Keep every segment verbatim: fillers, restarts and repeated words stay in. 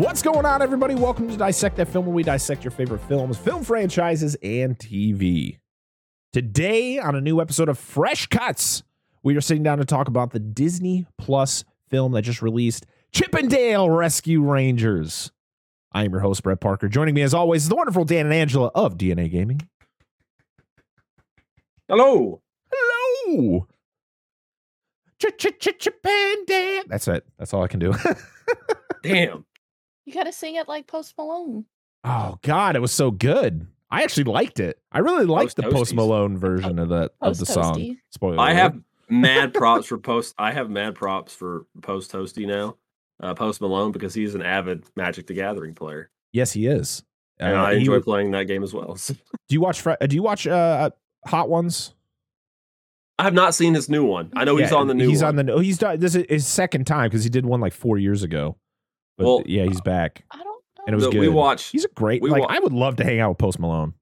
What's going on, everybody? Welcome to Dissect That Film, where we dissect your favorite films, film franchises, and T V. Today, on a new episode of Fresh Cuts, we are sitting down to talk about the Disney Plus film that just released, Chip and Dale Rescue Rangers. I am your host, Brett Parker. Joining me, as always, is the wonderful Dan and Angela of D N A Gaming. Hello. Hello. Chip and Dale. That's it. That's all I can do. Damn. You got to sing it like Post Malone. Oh, God. It was so good. I actually liked it. I really liked Post the Toasties. Post Malone version of the, of the song. Spoiler I have mad props for Post. I have mad props for Post Toasty now. Uh, Post Malone, because he's an avid Magic the Gathering player. Yes, he is. Uh, and I enjoy was... playing that game as well. So. Do you watch? Do you watch uh, Hot Ones? I have not seen his new one. I know yeah, he's on the new. He's one. on the. He's done this is his second time because he did one like four years ago. But well, yeah, he's back. I don't know. And it was so good. We watched. He's a great. Like wa- I would love to hang out with Post Malone.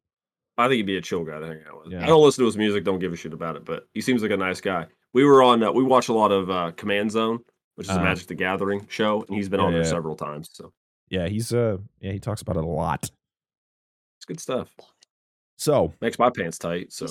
I think he'd be a chill guy to hang out with. Yeah. I don't listen to his music. Don't give a shit about it. But he seems like a nice guy. We were on. Uh, we watched a lot of uh, Command Zone, which is uh, a Magic the Gathering show, and he's been yeah, on there yeah. several times. So yeah, he's uh yeah, he talks about it a lot. It's good stuff. So makes my pants tight. So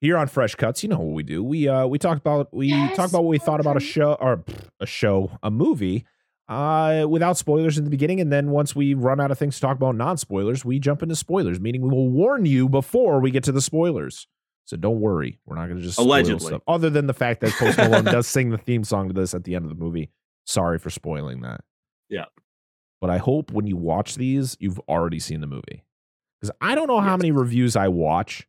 here on Fresh Cuts, you know what we do. We uh we talk about we yes, talk about what we thought about a show or a show, a movie, uh without spoilers in the beginning, and then once we run out of things to talk about non-spoilers, we jump into spoilers, meaning we will warn you before we get to the spoilers. So don't worry, we're not going to just allegedly spoil stuff. Other than the fact that Post Malone does sing the theme song to this at the end of the movie. Sorry for spoiling that. Yeah, but I hope when you watch these, you've already seen the movie, because I don't know how many reviews I watch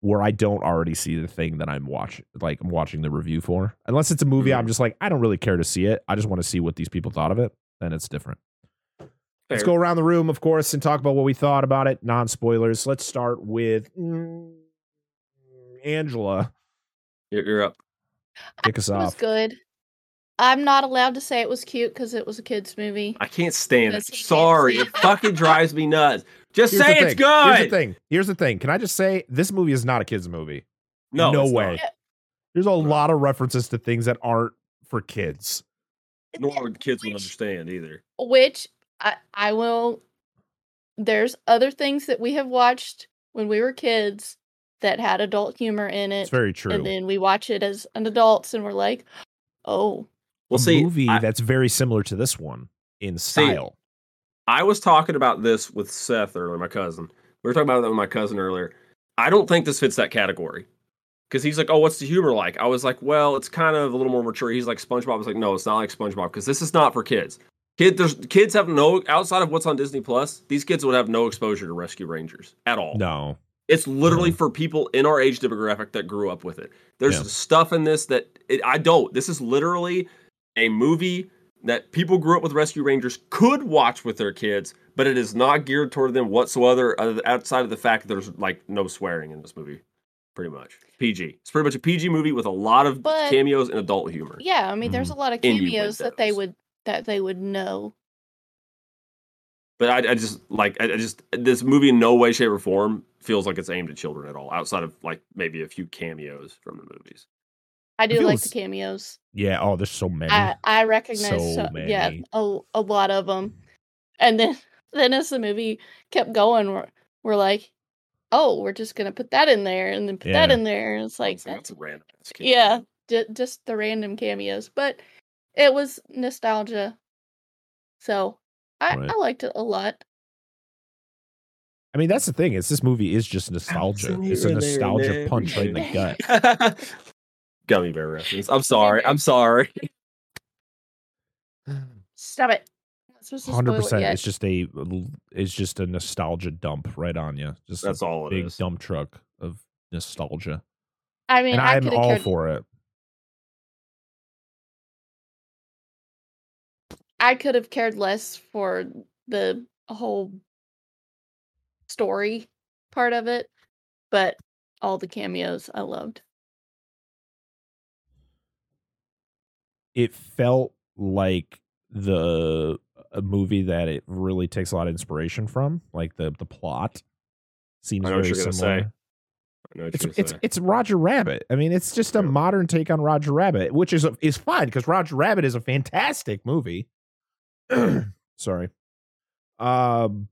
where I don't already see the thing that I'm watching. Like I'm watching the review for, unless it's a movie mm-hmm. I'm just like I don't really care to see it. I just want to see what these people thought of it. Then it's different. Fair. Let's go around the room, of course, and talk about what we thought about it. Non spoilers. Let's start with. Mm, Angela, you're up. Kick us off. It was good. I'm not allowed to say it was cute because it was a kid's movie. I can't stand it. Sorry, it fucking drives me nuts. Just say it's good. Here's the thing. Here's the thing. Can I just say this movie is not a kid's movie? No, no way. There's a lot of references to things that aren't for kids. Nor kids will understand either. Which I, I will. There's other things that we have watched when we were kids that had adult humor in it. It's very true. And then we watch it as an adults and we're like, oh. Well, a see, movie I, that's very similar to this one in style. See, I was talking about this with Seth earlier, my cousin. We were talking about that with my cousin earlier. I don't think this fits that category. Because he's like, oh, what's the humor like? I was like, well, it's kind of a little more mature. He's like SpongeBob. I was like, no, it's not like SpongeBob because this is not for kids. Kid, there's, kids have no, outside of what's on Disney Plus, these kids would have no exposure to Rescue Rangers at all. No. It's literally for people in our age demographic that grew up with it. There's yeah. stuff in this that it, I don't. This is literally a movie that people grew up with Rescue Rangers could watch with their kids, but it is not geared toward them whatsoever outside of the fact that there's like no swearing in this movie, pretty much. P G. It's pretty much a P G movie with a lot of but, cameos and adult humor. Yeah, I mean, there's mm-hmm. a lot of cameos that they would that they would know. But I, I just like I just this movie in no way, shape, or form feels like it's aimed at children at all, outside of like maybe a few cameos from the movies. I do I like the cameos. Yeah. Oh, there's so many. I, I recognize. So, so many. Yeah, a, a lot of them. And then, then as the movie kept going, we're, we're like, oh, we're just gonna put that in there, and then put yeah. that in there, and it's like it's that's, that's a random. Yeah, d- just the random cameos, but it was nostalgia. So. I, right. I liked it a lot. I mean, that's the thing. Is this movie is just nostalgia. It's a nostalgia there, punch there. Right in the gut. Gummy bear reference. I'm sorry. I'm sorry. Stop it. one hundred percent. It it's just a it's just a nostalgia dump right on you. Just that's all it big is. Big dump truck of nostalgia. I mean, and I I'm all cared. for it. I could have cared less for the whole story part of it, but all the cameos I loved. It felt like the a movie that it really takes a lot of inspiration from, like the the plot seems I know very what you're similar. Gonna say. I know what it's you're it's, say. it's Roger Rabbit. I mean, it's just a modern take on Roger Rabbit, which is a, is fine because Roger Rabbit is a fantastic movie. Sorry. Um,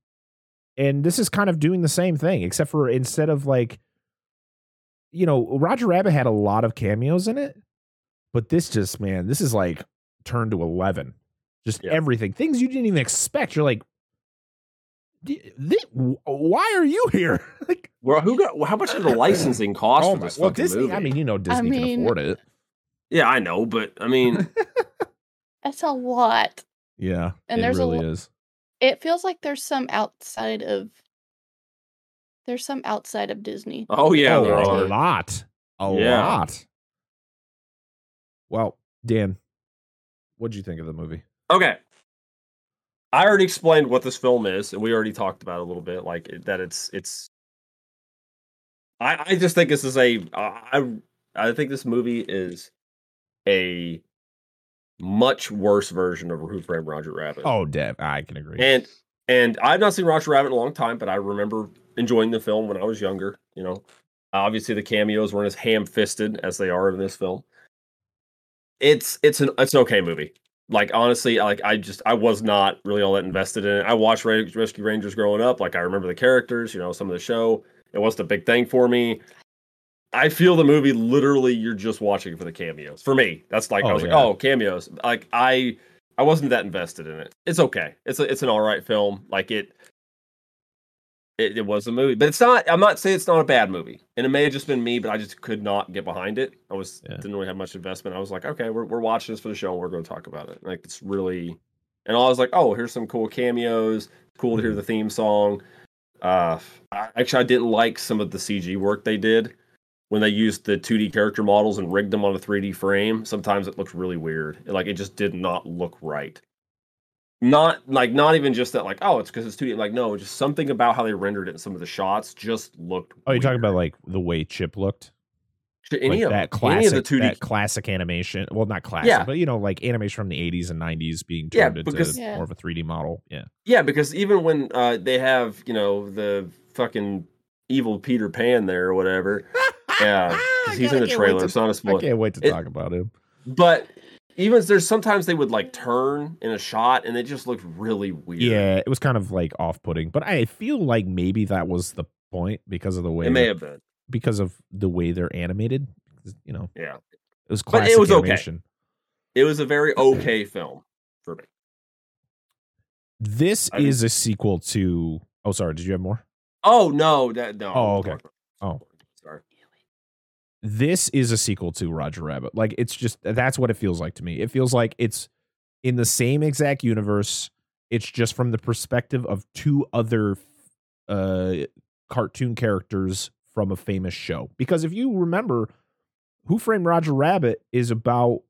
and this is kind of doing the same thing, except for instead of like, you know, Roger Rabbit had a lot of cameos in it, but this just, man, this is like turned to eleven. Just yeah. everything. Things you didn't even expect. You're like, why are you here? Like, well, who got? How much did the licensing cost oh for this? My, well, Disney. Movie? I mean, you know, Disney I mean, can afford it. Yeah, I know, but I mean, that's a lot. Yeah, and it there's really a lo- is. It feels like there's some outside of. There's some outside of Disney. Oh yeah, oh, there a are. lot, a yeah. lot. Well, Dan, what did you think of the movie? Okay. I already explained what this film is, and we already talked about it a little bit, like that it's it's. I, I just think this is a I I think this movie is a much worse version of Who Framed Roger Rabbit. Oh, Dev, I can agree. And and I've not seen Roger Rabbit in a long time, but I remember enjoying the film when I was younger. You know, obviously the cameos weren't as ham-fisted as they are in this film. It's it's an it's an okay movie. Like, honestly, like, I just, I was not really all that invested in it. I watched Rescue Rangers growing up. Like, I remember the characters, you know, some of the show. It wasn't a big thing for me. I feel the movie, literally, you're just watching for the cameos. For me, that's like, oh, I was yeah. like, oh, cameos. Like, I I wasn't that invested in it. It's okay. It's a, it's an all right film. Like, it, it, it was a movie. But it's not, I'm not saying it's not a bad movie. And it may have just been me, but I just could not get behind it. I was yeah. didn't really have much investment. I was like, okay, we're we're watching this for the show and we're going to talk about it. Like, it's really... And I was like, oh, here's some cool cameos. Cool to hear the theme song. Uh, I, actually, I didn't like some of the C G work they did when they used the two D character models and rigged them on a three D frame. Sometimes it looked really weird. Like, it just did not look right. Not like not even just that, like, oh, it's because it's two D. Like, no, just something about how they rendered it in some of the shots just looked. Oh, you're weird. Talking about like the way Chip looked? Any like of that classic, any of the two D that classic animation. Well, not classic, yeah. but you know, like animation from the eighties and nineties being turned yeah, because, into yeah. more of a three D model. Yeah. Yeah, because even when uh they have, you know, the fucking evil Peter Pan there or whatever. Yeah. He's in the trailer. To, it's not a spoiler. I can't wait to it, talk about him. But even there's sometimes they would like turn in a shot and it just looked really weird. Yeah, it was kind of like off-putting, but I feel like maybe that was the point because of the way it may have been because of the way they're animated. You know, yeah, it was classic but it was animation. Okay. It was a very okay film for me. This I is mean, a sequel to. Oh, sorry. Did you have more? Oh no, that, no. Oh okay. Oh. This is a sequel to Roger Rabbit. Like, it's just, that's what it feels like to me. It feels like it's in the same exact universe. It's just from the perspective of two other uh, cartoon characters from a famous show. Because if you remember, Who Framed Roger Rabbit is about,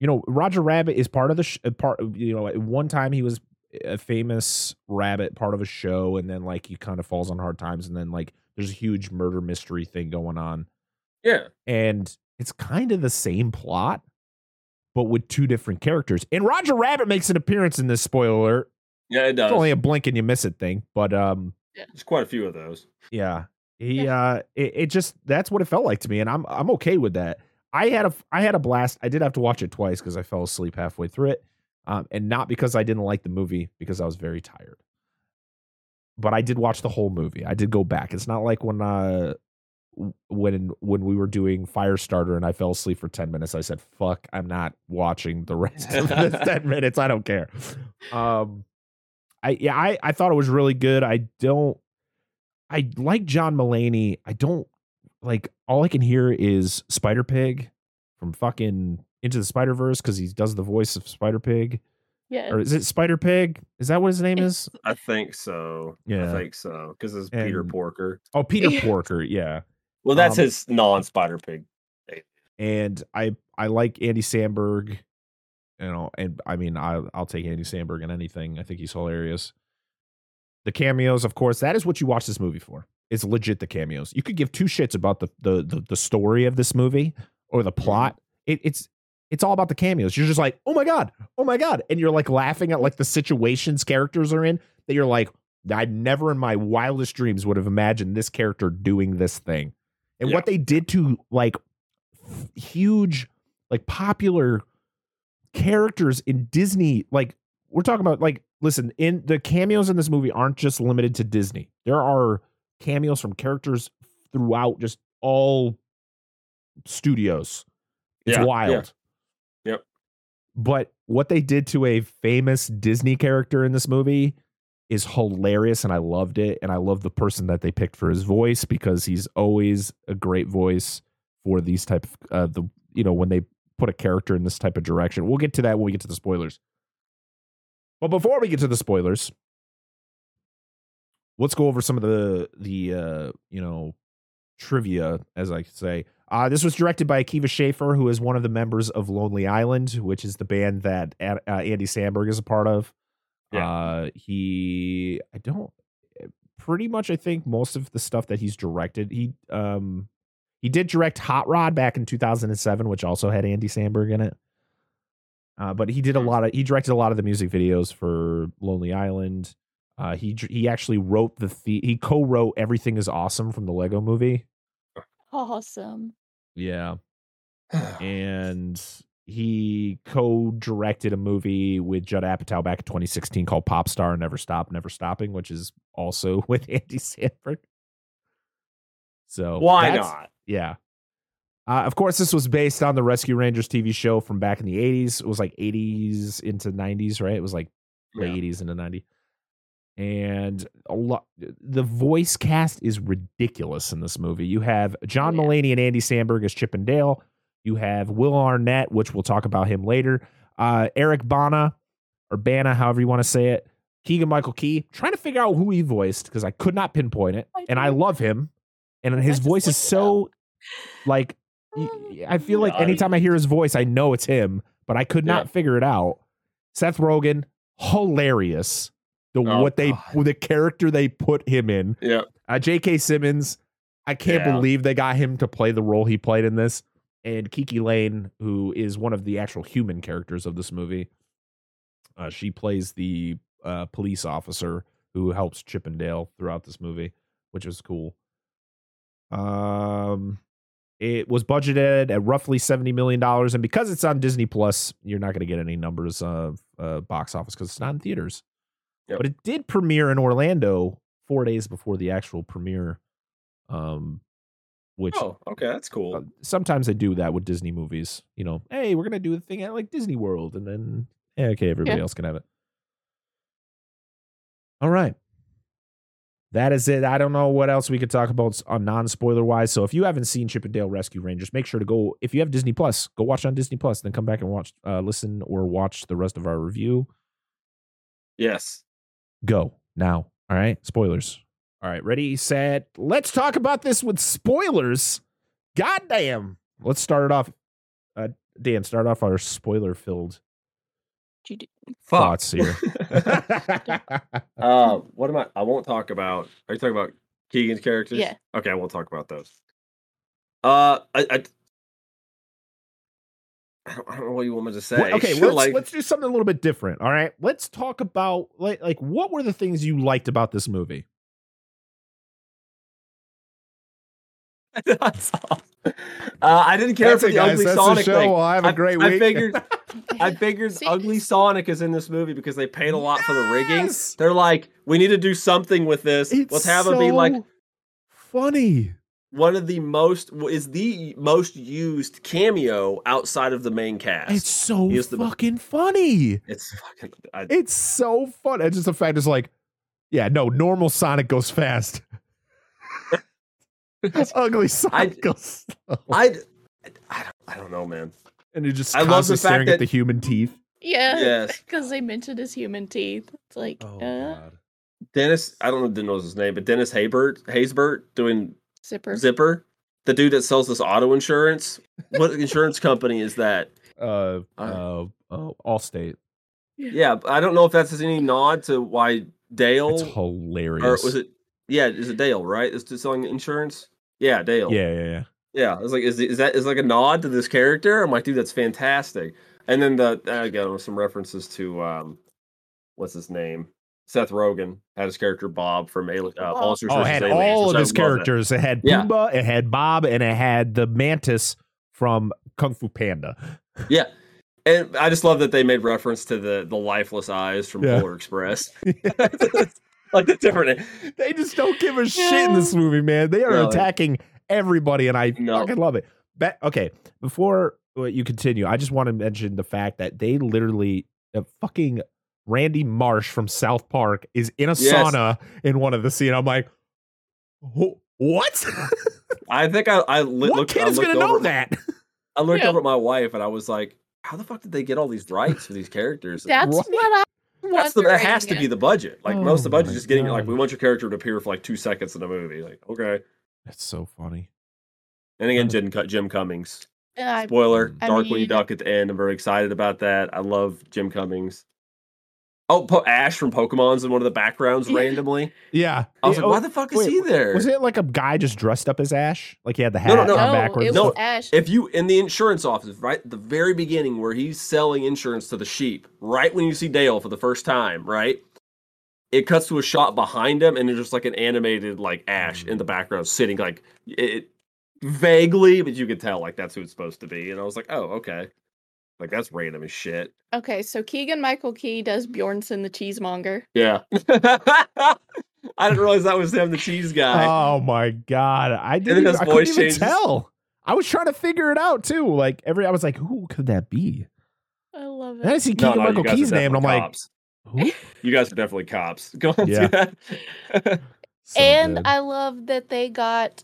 you know, Roger Rabbit is part of the sh- part. You know, at one time he was a famous rabbit, part of a show, and then like he kind of falls on hard times, and then like there's a huge murder mystery thing going on. Yeah. And it's kind of the same plot, but with two different characters. And Roger Rabbit makes an appearance in this, spoiler alert. Yeah, it does. It's only a blink and you miss it thing, but um yeah. There's quite a few of those. Yeah. He yeah. uh it, it just that's what it felt like to me, and I'm I'm okay with that. I had a I had a blast. I did have to watch it twice because I fell asleep halfway through it. Um and not because I didn't like the movie, because I was very tired. But I did watch the whole movie. I did go back. It's not like when uh when when we were doing Firestarter and I fell asleep for ten minutes, I said, fuck, I'm not watching the rest of this ten minutes. I don't care. Um, I yeah, I, I thought it was really good. I don't, I like John Mulaney. I don't, like, all I can hear is Spider-Pig from fucking Into the Spider-Verse because he does the voice of Spider-Pig. Yeah. Or is it Spider-Pig? Is that what his name is? I think so. Yeah. I think so. Because it's and, Peter Porker. Oh, Peter Porker, yeah. Well, that's um, his non-Spider-Pig. And I, I like Andy Samberg, you know, and I mean, I, I'll take Andy Samberg in anything. I think he's hilarious. The cameos, of course, that is what you watch this movie for. It's legit the cameos. You could give two shits about the the the, the story of this movie or the plot. It, it's it's all about the cameos. You're just like, oh my god, oh my god, and you're like laughing at like the situations characters are in that you're like, I never in my wildest dreams would have imagined this character doing this thing. And yeah. what they did to like huge, like popular characters in Disney, like we're talking about, like, listen, in the cameos in this movie aren't just limited to Disney. There are cameos from characters throughout just all studios. It's yeah, wild. Yeah. Yep. But what they did to a famous Disney character in this movie is hilarious, and I loved it. And I love the person that they picked for his voice, because he's always a great voice for these type of, uh, the, you know, when they put a character in this type of direction. We'll get to that when we get to the spoilers. But before we get to the spoilers, let's go over some of the, the uh, you know, trivia, as I say. Uh, this was directed by Akiva Schaefer, who is one of the members of Lonely Island, which is the band that uh, Andy Samberg is a part of. Yeah. Uh, he, I don't, pretty much, I think most of the stuff that he's directed, he, um, he did direct Hot Rod back in two thousand seven, which also had Andy Samberg in it. Uh, but he did a lot of, he directed a lot of the music videos for Lonely Island. Uh, he, he actually wrote the, the he co-wrote Everything is Awesome from the Lego Movie. Awesome. Yeah. And he co-directed a movie with Judd Apatow back in twenty sixteen called Pop Star Never Stop, Never Stopping, which is also with Andy Samberg. So why not? Yeah. Uh, of course, this was based on the Rescue Rangers T V show from back in the eighties. It was like eighties into nineties, right? It was like yeah. late eighties into nineties. And a lot, the voice cast is ridiculous in this movie. You have John yeah. Mulaney and Andy Samberg as Chip and Dale. You have Will Arnett, which we'll talk about him later. Uh, Eric Bana, or Bana, however you want to say it. Keegan Michael Key. I'm trying to figure out who he voiced because I could not pinpoint it. I and I love him. And his voice is so, like, I feel like anytime I hear his voice, I know it's him, but I could not yeah. figure it out. Seth Rogen, hilarious. The oh, what they God. the character they put him in. Yeah. Uh, J K Simmons, I can't yeah. believe they got him to play the role he played in this. And Kiki Lane, who is one of the actual human characters of this movie, uh, she plays the uh, police officer who helps Chip and Dale throughout this movie, which was cool. Um, it was budgeted at roughly seventy million dollars, and because it's on Disney Plus, you're not going to get any numbers of uh, box office because it's not in theaters. Yep. But it did premiere in Orlando four days before the actual premiere. Um, which oh, okay, that's cool. Uh, sometimes they do that with Disney movies. You know, hey, we're gonna do the thing at like Disney World, and then hey, okay, everybody yeah. else can have it. All right, that is it. I don't know what else we could talk about on non-spoiler wise. So if you haven't seen Chip and Dale Rescue Rangers, make sure to go. If you have Disney Plus, go watch on Disney Plus. Then come back and watch, uh, listen, or watch the rest of our review. Yes. Go now. All right. Spoilers. All right. Ready, set. Let's talk about this with spoilers. Goddamn. Let's start it off. Uh, Dan, start off our spoiler filled thoughts here. uh, what am I? I won't talk about. Are you talking about Keegan's characters? Yeah. Okay. I won't talk about those. Uh, I, I, I don't, I don't know what you want me to say. Well, okay, let's, like, let's do something a little bit different. All right, let's talk about like, like what were the things you liked about this movie? That's all. Uh, I didn't care for the guys, ugly Sonic thing. Well, have a great I, week. I figured, I figured ugly Sonic is in this movie because they paid a lot yes! for the rigging. They're like, we need to do something with this. It's let's have so it be like funny. One of the most is the most used cameo outside of the main cast. It's so the, fucking funny. It's fucking. I, it's so fun. It's just the fact is like, yeah, no, normal Sonic goes fast. Ugly Sonic I, goes slow. I, I, I don't know, man. And you're just I love the staring fact that, at the human teeth. Yeah, yes, because they mentioned his human teeth. It's like, oh, uh, God. Dennis. I don't know, didn't know his name, but Dennis Haysbert, Haysbert doing. Zipper. Zipper. The dude that sells this auto insurance. What insurance company is that? Uh, uh, uh, Allstate. Yeah, I don't know if that's any nod to why Dale. It's hilarious. Or was it? Yeah, is it Dale, right? Is it selling insurance? Yeah, Dale. Yeah, yeah, yeah. Yeah, I was like, is, is that is like a nod to this character? I'm like, dude, that's fantastic. And then the again, some references to um, what's his name? Seth Rogen had his character Bob from uh, oh, it had Aliens, all of his characters. It, it had Pumbaa, yeah. it had Bob, and it had the Mantis from Kung Fu Panda. Yeah, And I just love that they made reference to the the lifeless eyes from yeah. Polar Express. Like the different. They just don't give a shit yeah. in this movie, man. They are no. attacking everybody, and I no. fucking love it. But, okay, before you continue, I just want to mention the fact that they literally uh, fucking Randy Marsh from South Park is in a yes. sauna in one of the scenes. I'm like, what? I think I, I li- what looked, kid I is gonna know that? My, I looked yeah. over at my wife and I was like, how the fuck did they get all these rights for these characters? That's what, what I. That's the, that has to be the budget. Like oh most of the budget is just getting God. like, we want your character to appear for like two seconds in the movie. Like, okay, that's so funny. And again, Jim, Jim Cummings. Uh, Spoiler: I Darkwing mean, Duck at the end. I'm very excited about that. I love Jim Cummings. Oh, po- Ash from Pokemon's in one of the backgrounds yeah. randomly. Yeah, I was yeah, like, oh, why the fuck wait, is he there? Was it like a guy just dressed up as Ash? Like he had the hat no, no, no. on backwards? No, it was no. Ash. If you in the insurance office, right, the very beginning where he's selling insurance to the sheep, right when you see Dale for the first time, right. It cuts to a shot behind him, and it's just like an animated like Ash in the background sitting like it. Vaguely, but you could tell like that's who it's supposed to be, and I was like, oh, okay, like that's random as shit. Okay, so Keegan Michael Key does Bjornson the cheesemonger. Yeah, I didn't realize that was him, the cheese guy. Oh my god, I didn't. Even, I couldn't even tell. I was trying to figure it out too. Like every, I was like, who could that be? I love it. And I see Keegan no, no, Michael Key's name, and I'm cops. like, who? You guys are definitely cops. Go on, yeah. do that. So and good. I love that they got.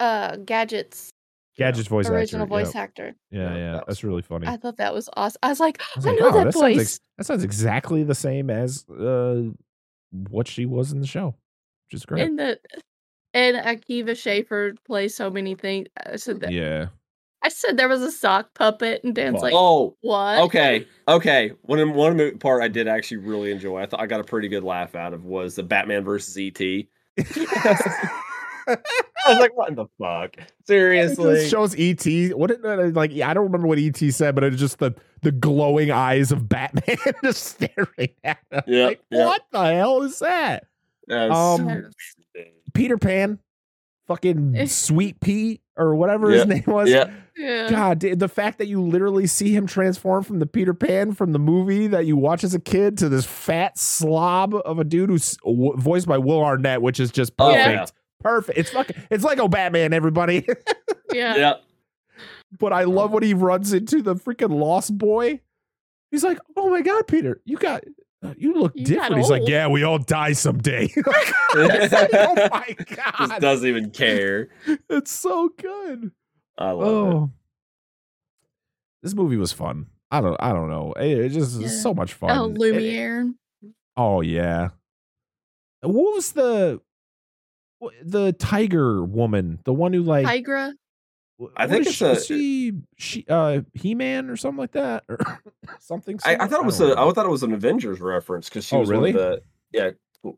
Uh, Gadget's Gadget's voice original actor, voice yeah. actor. Yeah, yeah, that that's really funny. I thought that was awesome. I was like, I, was I like, know oh, that, that voice. Sounds ex- that sounds exactly the same as uh, what she was in the show, which is great. And the and Akiva Schaefer plays so many things. I said that. Yeah, I said there was a sock puppet, and Dan's oh. like, oh, what? Okay, okay. One one part I did actually really enjoy. I thought I got a pretty good laugh out of was the Batman versus E T. I was like, what in the fuck? Seriously. It shows E T. What it, like I don't remember what E T said, but it's just the, the glowing eyes of Batman just staring at him. Yep, like, yep. What the hell is that? Um, Peter Pan, fucking Sweet Pea or whatever yep, his name was. Yep. Yeah. God, the fact that you literally see him transform from the Peter Pan from the movie that you watch as a kid to this fat slob of a dude who's voiced by Will Arnett, which is just perfect. Oh, yeah. Perfect. It's fucking. It's like Lego Batman, everybody. yeah. yeah. But I love when he runs into the freaking lost boy. He's like, "Oh my god, Peter, you got, you look you different." He's old. Like, "Yeah, we all die someday." like, oh my god, just doesn't even care. It's so good. I love oh. it. This movie was fun. I don't. I don't know. It, it just yeah. so much fun. Oh, Lumiere. It, oh yeah. What was the? The tiger woman, the one who like Tigra. I think it's she, a she, she uh He-Man or something like that or something. I, I thought it was I a know. I thought it was an Avengers reference because she oh, was really one of the, yeah. Cool.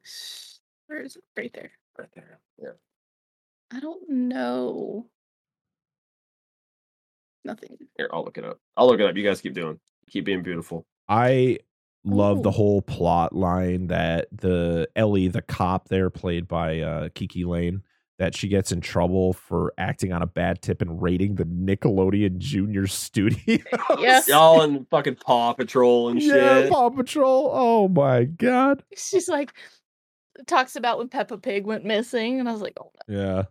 Where is it? Right there. Right there. Yeah. I don't know. Nothing. Here, I'll look it up. I'll look it up. You guys keep doing. Keep being beautiful. I. Love Ooh. the whole plot line that the Ellie, the cop there played by uh, Kiki Lane, that she gets in trouble for acting on a bad tip and raiding the Nickelodeon Junior Studios. Yes. Y'all in fucking Paw Patrol and shit. Yeah, Paw Patrol. Oh my God. She's like, talks about when Peppa Pig went missing. And I was like, oh no. Yeah.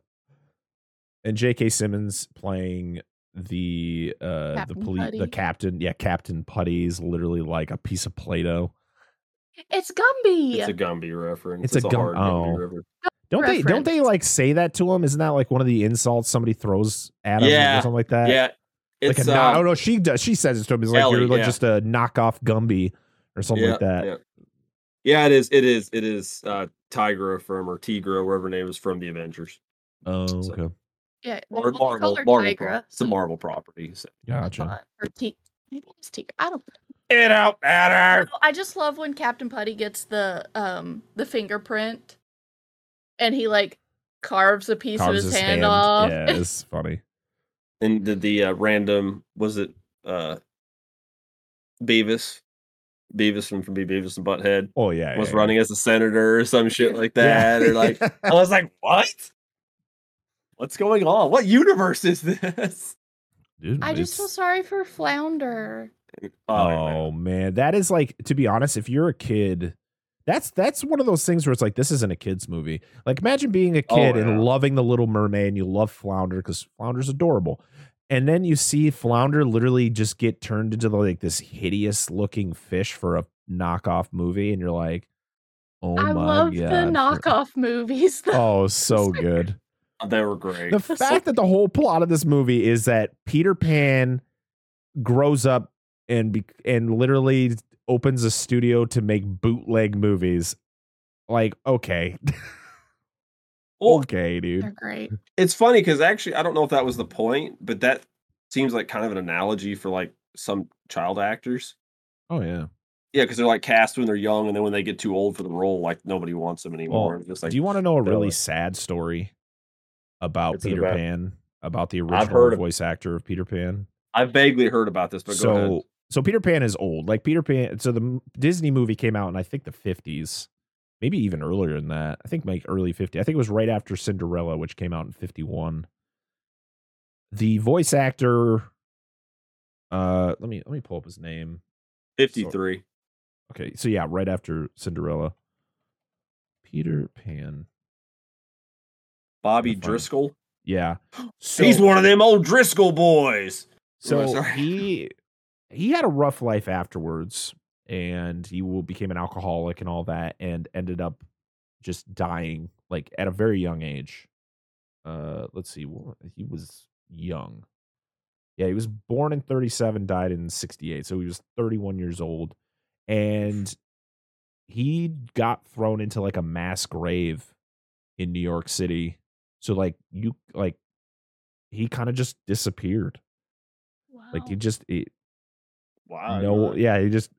And J K Simmons playing the uh captain the police the captain yeah captain Putty's literally like a piece of Play-Doh. It's Gumby. It's a Gumby reference. It's, it's a, a Gumby, oh. Gumby reference. Don't they don't they like say that to him? Isn't that like one of the insults somebody throws at him yeah. or something like that? Yeah, it's like a, uh, no, no, she does. She says it to him. It's like Ellie, you're like yeah. just a knockoff Gumby or something yeah, like that. Yeah. yeah, it is. It is. It is uh Tigra from or Tigra, wherever her name is from the Avengers. Oh, so. okay. Yeah, or Marvel, Marvel pro- it's a Marvel property. So. Gotcha. Or T- maybe it's Tigra. I don't know. It out matter. I just love when Captain Putty gets the um the fingerprint, and he like carves a piece carves of his, his hand, hand off. Yeah, it's funny. And the, the uh, random was it uh, Beavis, Beavis from, from Beavis and Butthead. Oh yeah, was yeah, running yeah. as a senator or some shit like that, yeah. or like I was like, what? What's going on? What universe is this? Dude, I just feel sorry for Flounder. Oh, man. That is like, to be honest, if you're a kid, that's that's one of those things where it's like, this isn't a kid's movie. Like, imagine being a kid oh, yeah. and loving The Little Mermaid, and you love Flounder because Flounder's adorable. And then you see Flounder literally just get turned into the, like this hideous looking fish for a knockoff movie. And you're like, oh, I my love God. I love the knockoff movies. Though. Oh, so good. They were great. The fact that the whole plot of this movie is that Peter Pan grows up and be- and literally opens a studio to make bootleg movies. Like, okay. Well, okay, dude. They're great. It's funny because actually, I don't know if that was the point, but that seems like kind of an analogy for like some child actors. Oh, yeah. Yeah, because they're like cast when they're young, and then when they get too old for the role, like nobody wants them anymore. Well, just like, do you want to know a really like, sad story about Peter about? Pan? About the original voice of, actor of Peter Pan? I vaguely heard about this, but so, go ahead. So Peter Pan is old. Like Peter Pan, so the Disney movie came out in, I think, the fifties. Maybe even earlier than that. I think like early fifty. I think it was right after Cinderella, which came out in fifty-one. The voice actor, uh, let me let me pull up his name. fifty-three. So, okay, so yeah, right after Cinderella, Peter Pan, Bobby Driscoll. Yeah, so, he's one of them old Driscoll boys. So oh, he he had a rough life afterwards. And he will became an alcoholic and all that, and ended up just dying like at a very young age. Uh, let's see, he was young. Yeah, he was born in thirty-seven, died in sixty-eight, so he was thirty-one years old. And he got thrown into like a mass grave in New York City. So like you like he kind of just disappeared. Wow. Like he just it, wow. No, yeah, he just.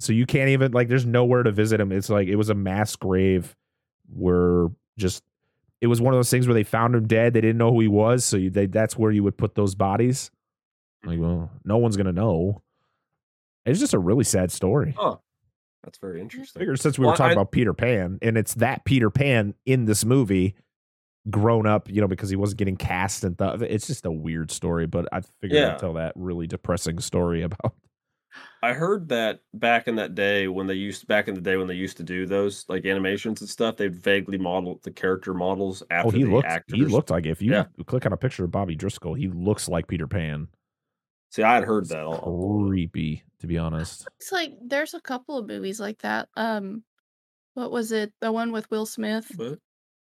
So you can't even like, there's nowhere to visit him. It's like, it was a mass grave where just, it was one of those things where they found him dead. They didn't know who he was. So you, they, that's where you would put those bodies. Like, well, no one's going to know. It's just a really sad story. Oh, huh. That's very interesting. Figure, since we well, were talking I, about Peter Pan, and it's that Peter Pan in this movie grown up, you know, because he wasn't getting cast and stuff. It's just a weird story, but I figured yeah. I'd tell that really depressing story about. I heard that back in that day when they used back in the day when they used to do those like animations and stuff, they vaguely modeled the character models after oh, he the looked, actors. He looked like if you yeah. click on a picture of Bobby Driscoll, he looks like Peter Pan. See, I had heard that. All creepy, to be honest. It's like there's a couple of movies like that. Um, what was it? The one with Will Smith. What?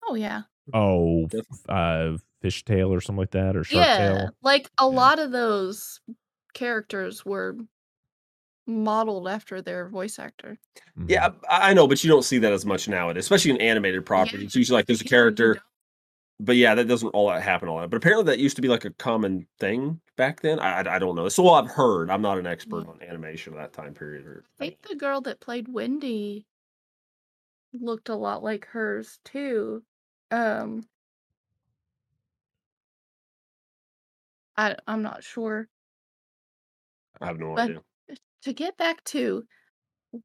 Oh yeah. Oh, uh, Fishtail or something like that, or Shark yeah, Tale. Like a yeah. lot of those characters were modeled after their voice actor. Yeah, I, I know, but you don't see that as much nowadays, especially in animated properties. Yeah. It's usually like there's a character, but yeah, that doesn't all that happen all that. But apparently that used to be like a common thing back then. I, I don't know. So well, I've heard. I'm not an expert yeah. on animation of that time period. Or, I think the girl that played Wendy looked a lot like hers too. Um, I I'm not sure. I have no but, idea. To get back to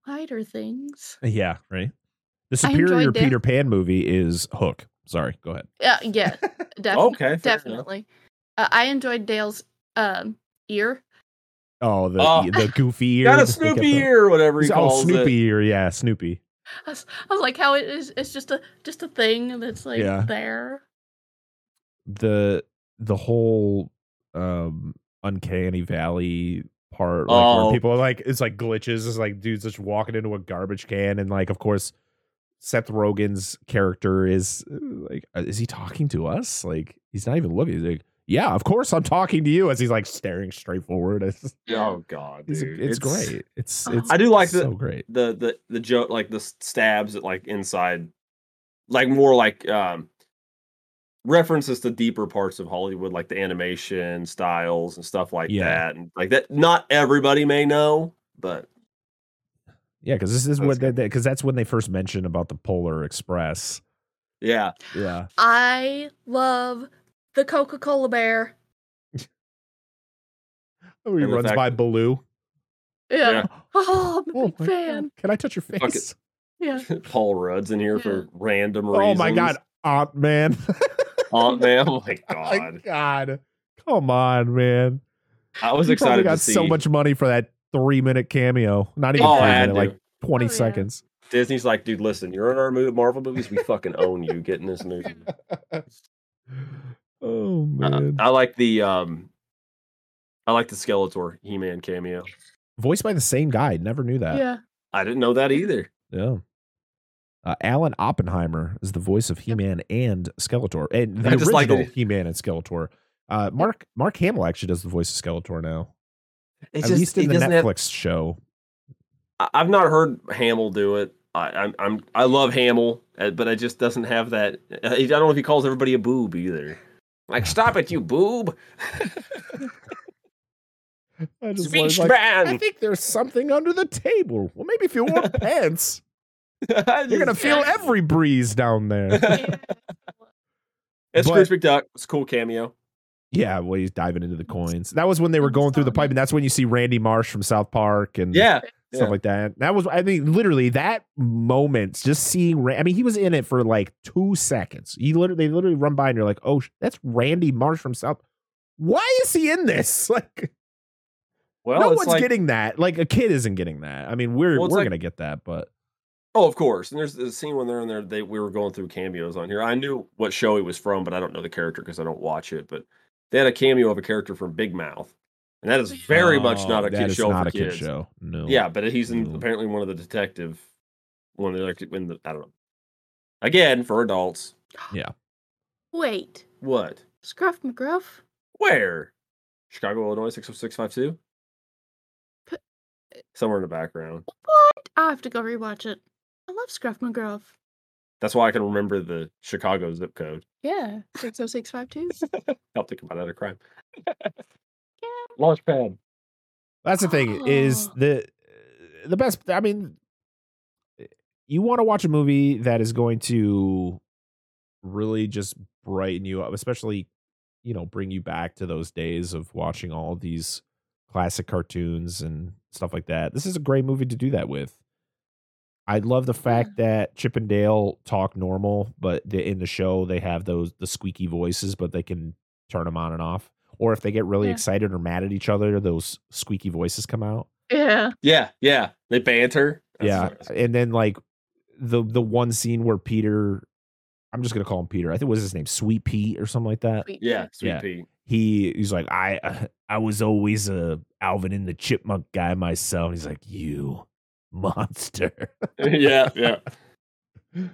lighter things. Yeah, right. The superior Peter Pan movie is Hook. Sorry, go ahead. Uh, yeah, def- okay, definitely. Uh, I enjoyed Dale's um, ear. Oh, the oh. the goofy ear. Not a Snoopy the, ear, whatever he calls it. Oh, Snoopy it. ear, yeah, Snoopy. I was, I was like, how it is? It's just a just a thing that's like yeah. there. The the whole um, Uncanny Valley part, like, oh. where people are like, it's like glitches, it's like dudes just walking into a garbage can, and like of course Seth Rogen's character is like, is he talking to us? Like, he's not even looking. He's like, yeah, of course I'm talking to you, as he's like staring straight forward. It's, oh god, dude. It's, it's, it's great. It's, it's I do like the so great the the the joke, like the stabs at like inside, like more like um references to deeper parts of Hollywood, like the animation styles and stuff like yeah. that, and like that. Not everybody may know, but yeah, because this is that's what because that, that, that's when they first mentioned about the Polar Express. Yeah, yeah. I love the Coca-Cola bear. Oh, he runs by Baloo. Yeah. yeah. Oh, I'm a oh, big fan. God. Can I touch your face? Yeah. Paul Rudd's in here yeah. for random reasons. Oh my god, Aunt Man. Oh man! Oh my god! Oh my god! Come on, man! I was you excited. Got to see. So much money for that three minute cameo. Not even oh, three minute, like twenty oh, yeah. seconds. Disney's like, dude, listen, you're in our Marvel movies. We fucking own you. Get in this movie. Oh man, I, I like the um, I like the Skeletor He-Man cameo, voiced by the same guy. Never knew that. Yeah, I didn't know that either. Yeah. Uh, Alan Oppenheimer is the voice of He-Man and Skeletor, and the original like He-Man and Skeletor. Uh, Mark Mark Hamill actually does the voice of Skeletor now, it's at just, least in the Netflix have, show. I've not heard Hamill do it. I, I'm I'm I love Hamill, but it just doesn't have that. I don't know if he calls everybody a boob either. Like, stop it, you boob! I just Speech like, ban. I think there's something under the table. Well, maybe if you wore pants. You're gonna feel every breeze down there. Yeah. It's Scrooge McDuck. It's a cool cameo. Yeah, well, he's diving into the coins. That was when they were going through the pipe, and that's when you see Randy Marsh from South Park and yeah, stuff yeah. like that. That was, I mean, literally that moment. Just seeing, Ra- I mean, he was in it for like two seconds. You literally, they literally run by, and you're like, oh, that's Randy Marsh from South. Why is he in this? Like, well, no one's like, getting that. Like, a kid isn't getting that. I mean, we're well, we're like, gonna get that, but. Oh, of course. And there's a scene when they're in there, they, we were going through cameos on here. I knew what show he was from, but I don't know the character because I don't watch it. But they had a cameo of a character from Big Mouth. And that is very oh, much not a kid show not for a kids. Kid show. No. Yeah, but he's in, no. apparently one of the detective. One of the, in the, I don't know. Again, for adults. Yeah. Wait. What? Scruff McGruff? Where? Chicago, Illinois, six oh six five two? P- Somewhere in the background. What? I have to go rewatch it. I love Scruff McGruff. That's why I can remember the Chicago zip code. Yeah, six oh six five two. Helped to combat out a crime. Yeah. Launchpad. That's the thing oh. is the the best. I mean, you want to watch a movie that is going to really just brighten you up, especially, you know, bring you back to those days of watching all these classic cartoons and stuff like that. This is a great movie to do that with. I love the fact that Chip and Dale talk normal, but they, in the show they have those the squeaky voices, but they can turn them on and off. Or if they get really yeah. excited or mad at each other, those squeaky voices come out. Yeah, yeah, yeah. They banter. That's yeah, hilarious. And then like the the one scene where Peter, I'm just gonna call him Peter. I think what was his name, Sweet Pete or something like that. Sweet yeah, Sweet yeah. Pete. He he's like I I was always a Alvin and the Chipmunk guy myself. And he's like you. Monster. yeah, yeah. It,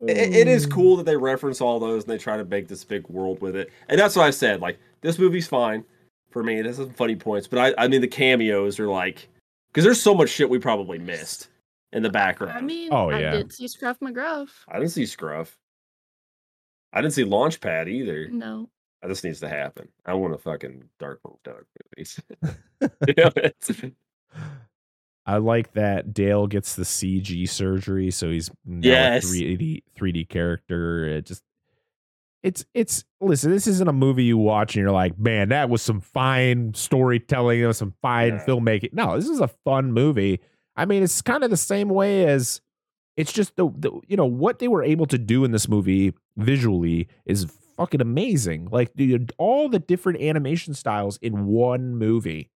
it is cool that they reference all those and they try to make this big world with it. And that's what I said. Like, this movie's fine for me. It has some funny points, but I, I mean, the cameos are like, because there's so much shit we probably missed in the background. I mean, oh, yeah. I did see Scruff McGruff. I didn't see Scruff. I didn't see Launchpad either. No. This needs to happen. I want a fucking Dark Dog movies. You know, it's. I like that Dale gets the C G surgery, so he's now yes. a three D character. It just it's it's listen, this isn't a movie you watch and you're like, man, that was some fine storytelling, that was some fine yeah. filmmaking. No, this is a fun movie. I mean, it's kind of the same way as it's just the, the you know what they were able to do in this movie visually is fucking amazing. Like, dude, all the different animation styles in one movie.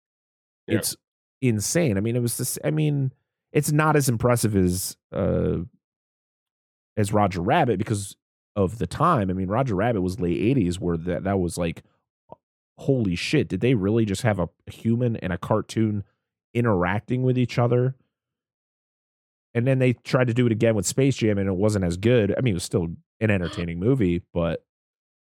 Yeah. It's insane. I mean, it was this. I mean, it's not as impressive as uh, as Roger Rabbit because of the time. I mean, Roger Rabbit was late eighties, where that that was like, holy shit! Did they really just have a human and a cartoon interacting with each other? And then they tried to do it again with Space Jam, and it wasn't as good. I mean, it was still an entertaining movie, but.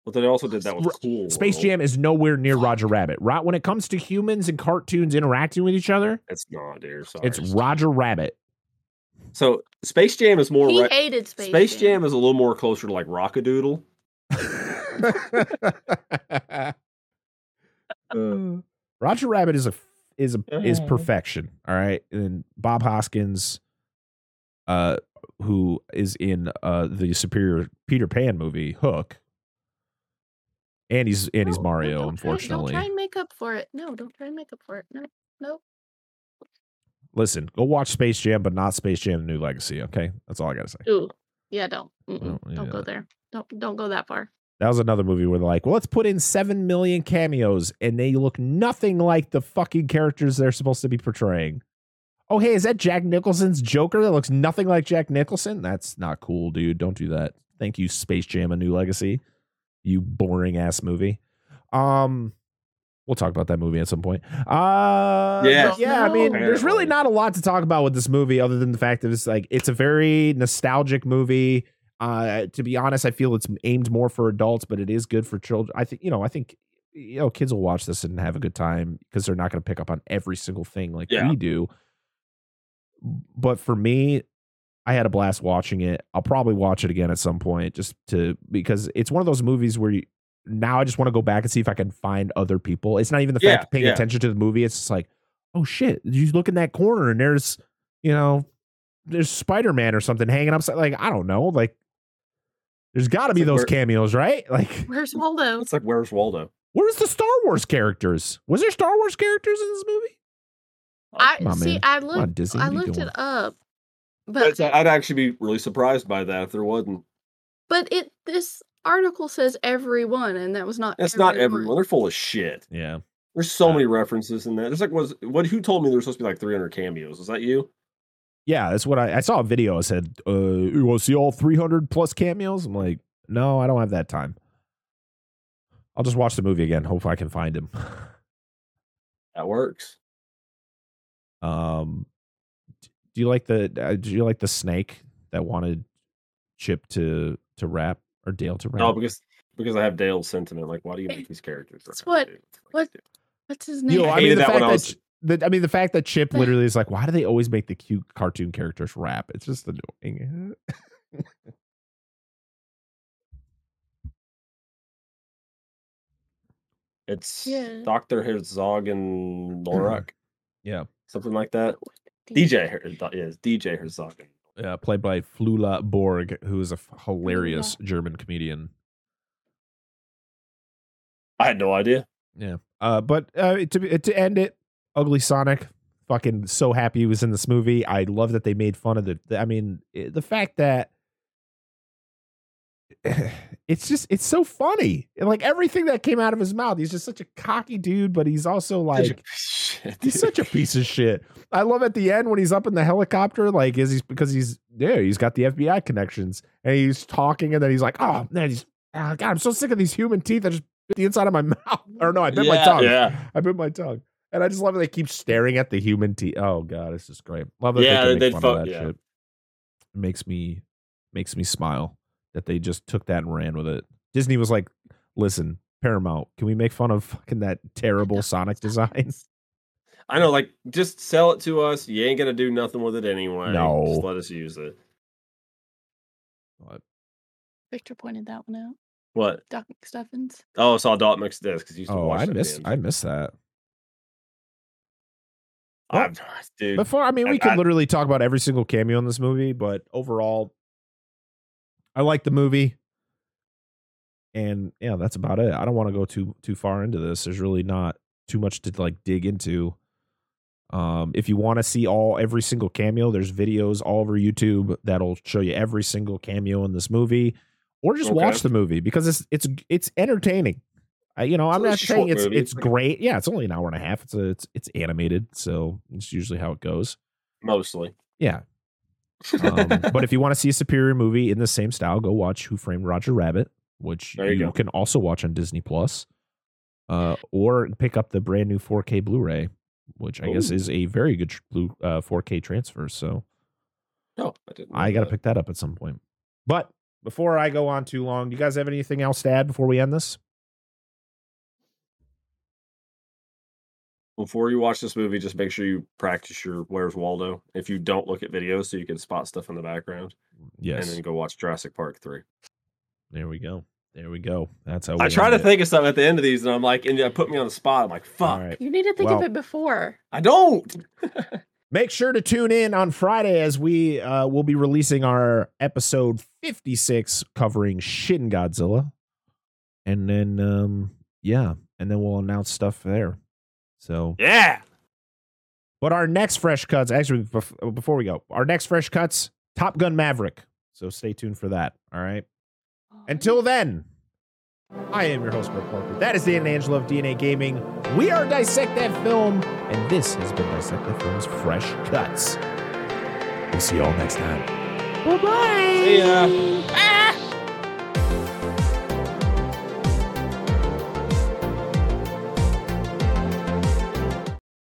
But they also did that with Cool Space World. Jam is nowhere near Roger Rabbit. Right when it comes to humans and cartoons interacting with each other, it's not there. It's Roger Rabbit. So Space Jam is more. He ra- hated Space, Space Jam. Space Jam is a little more closer to like Rockadoodle. uh, Roger Rabbit is a is a uh-huh. is perfection. All right, and Bob Hoskins, uh, who is in uh the superior Peter Pan movie Hook. And he's, and he's no, Mario, don't unfortunately. Try, don't try and make up for it. No, don't try and make up for it. No, no. Listen, go watch Space Jam, but not Space Jam New Legacy, okay? That's all I gotta say. Ooh, yeah, don't. Mm-mm. Don't, yeah. don't go there. Don't don't go that far. That was another movie where they're like, well, let's put in seven million cameos and they look nothing like the fucking characters they're supposed to be portraying. Oh, hey, is that Jack Nicholson's Joker that looks nothing like Jack Nicholson? That's not cool, dude. Don't do that. Thank you, Space Jam: A New Legacy. You boring ass movie. Um, we'll talk about that movie at some point. Uh, yeah, yeah. I mean, there's really not a lot to talk about with this movie other than the fact that it's like it's a very nostalgic movie. Uh, to be honest, I feel it's aimed more for adults, but it is good for children. I think you know. I think you know kids will watch this and have a good time because they're not going to pick up on every single thing like yeah. we do. But for me, I had a blast watching it. I'll probably watch it again at some point just to because it's one of those movies where you, now I just want to go back and see if I can find other people. It's not even the yeah, fact of paying yeah. attention to the movie. It's just like, oh, shit, you look in that corner and there's, you know, there's Spider-Man or something hanging upside. Like, I don't know. Like, there's got to be like, those where, cameos, right? Like, where's Waldo? It's like, where's Waldo? Where's the Star Wars characters? Was there Star Wars characters in this movie? I oh, see. Man. I looked. On, Disney, I looked it up, but I'd actually be really surprised by that if there wasn't. But it this article says everyone, and that was not. That's everyone. Not everyone. They're full of shit. Yeah, there's so yeah. many references in that. There's like was what? Who told me there was supposed to be like three hundred cameos? Is that you? Yeah, that's what I, I saw. A video. I said, uh, "You want to see all three hundred plus cameos?" I'm like, "No, I don't have that time. I'll just watch the movie again. Hopefully, I can find him." That works. Um, do you like the? Uh, do you like the snake that wanted Chip to to rap or Dale to rap? No, because because I have Dale's sentiment. Like, why do you make these characters? It's what it's like, what dude. What's his name? You know, I, I mean, the that fact that, was... that I mean the fact that Chip literally is like, why do they always make the cute cartoon characters rap? It's just annoying. It's yeah. Doctor Herzog and Lorak. Yeah. Something like that. D J, yes, D J Herzog. Yeah, played by Flula Borg, who is a hilarious yeah. German comedian. I had no idea. Yeah, uh, but uh, to to end it, Ugly Sonic, fucking so happy he was in this movie. I love that they made fun of the. I mean, the fact that it's just it's so funny. And like everything that came out of his mouth, he's just such a cocky dude, but he's also like. He's such a piece of shit. I love at the end when he's up in the helicopter, like is he's because he's yeah, he's got the F B I connections and he's talking and then he's like, oh man, he's oh, God, I'm so sick of these human teeth. I just bit the inside of my mouth. Or no, I bit yeah, my tongue. Yeah. I bit my tongue. And I just love it. They keep staring at the human teeth. Oh God, this is great. Love that yeah, they can make fun fuck, of that yeah. shit. It makes me makes me smile that they just took that and ran with it. Disney was like, listen, Paramount, can we make fun of fucking that terrible Sonic design? I know, like, just sell it to us. You ain't gonna do nothing with it anyway. No, just let us use it. What? Victor pointed that one out. What? Doc McStuffins. Oh, I saw Doc McStuffins because you used to oh, watch I that miss, I miss that. I'm, dude. Before, I mean, we I, could I, literally talk about every single cameo in this movie, but overall, I like the movie. And yeah, that's about it. I don't want to go too too far into this. There's really not too much to like dig into. Um, if you want to see all every single cameo, there's videos all over YouTube that'll show you every single cameo in this movie, or just okay. watch the movie because it's it's it's entertaining. I, you know, it's I'm not saying it's movie. It's great. Yeah, it's only an hour and a half. It's a, it's it's animated, so it's usually how it goes. Mostly, yeah. Um, but if you want to see a superior movie in the same style, go watch Who Framed Roger Rabbit, which there you, you can also watch on Disney Plus, uh, or pick up the brand new four K Blu-ray. Which I Ooh. guess is a very good uh, four K transfer. So no, I didn't. I got to pick that up at some point. But before I go on too long, do you guys have anything else to add before we end this? Before you watch this movie, just make sure you practice your Where's Waldo. If you don't, look at videos so you can spot stuff in the background. Yes. And then go watch Jurassic Park three. There we go. There we go. That's how we I try to it. think of something at the end of these, and I'm like, and I put me on the spot. I'm like, fuck. Right. You need to think well, of it before. I don't. Make sure to tune in on Friday as we uh, will be releasing our episode fifty-six covering Shin Godzilla. And then, um, yeah, and then we'll announce stuff there. So, yeah. But our next Fresh Cuts, actually, before we go, our next Fresh Cuts, Top Gun Maverick. So stay tuned for that. All right. Until then, I am your host, Mark Parker. That is Dan and Angela of D N A Gaming. We are Dissect That Film, and this has been Dissect That Film's Fresh Cuts. We'll see you all next time. Bye-bye. See ya. Bye.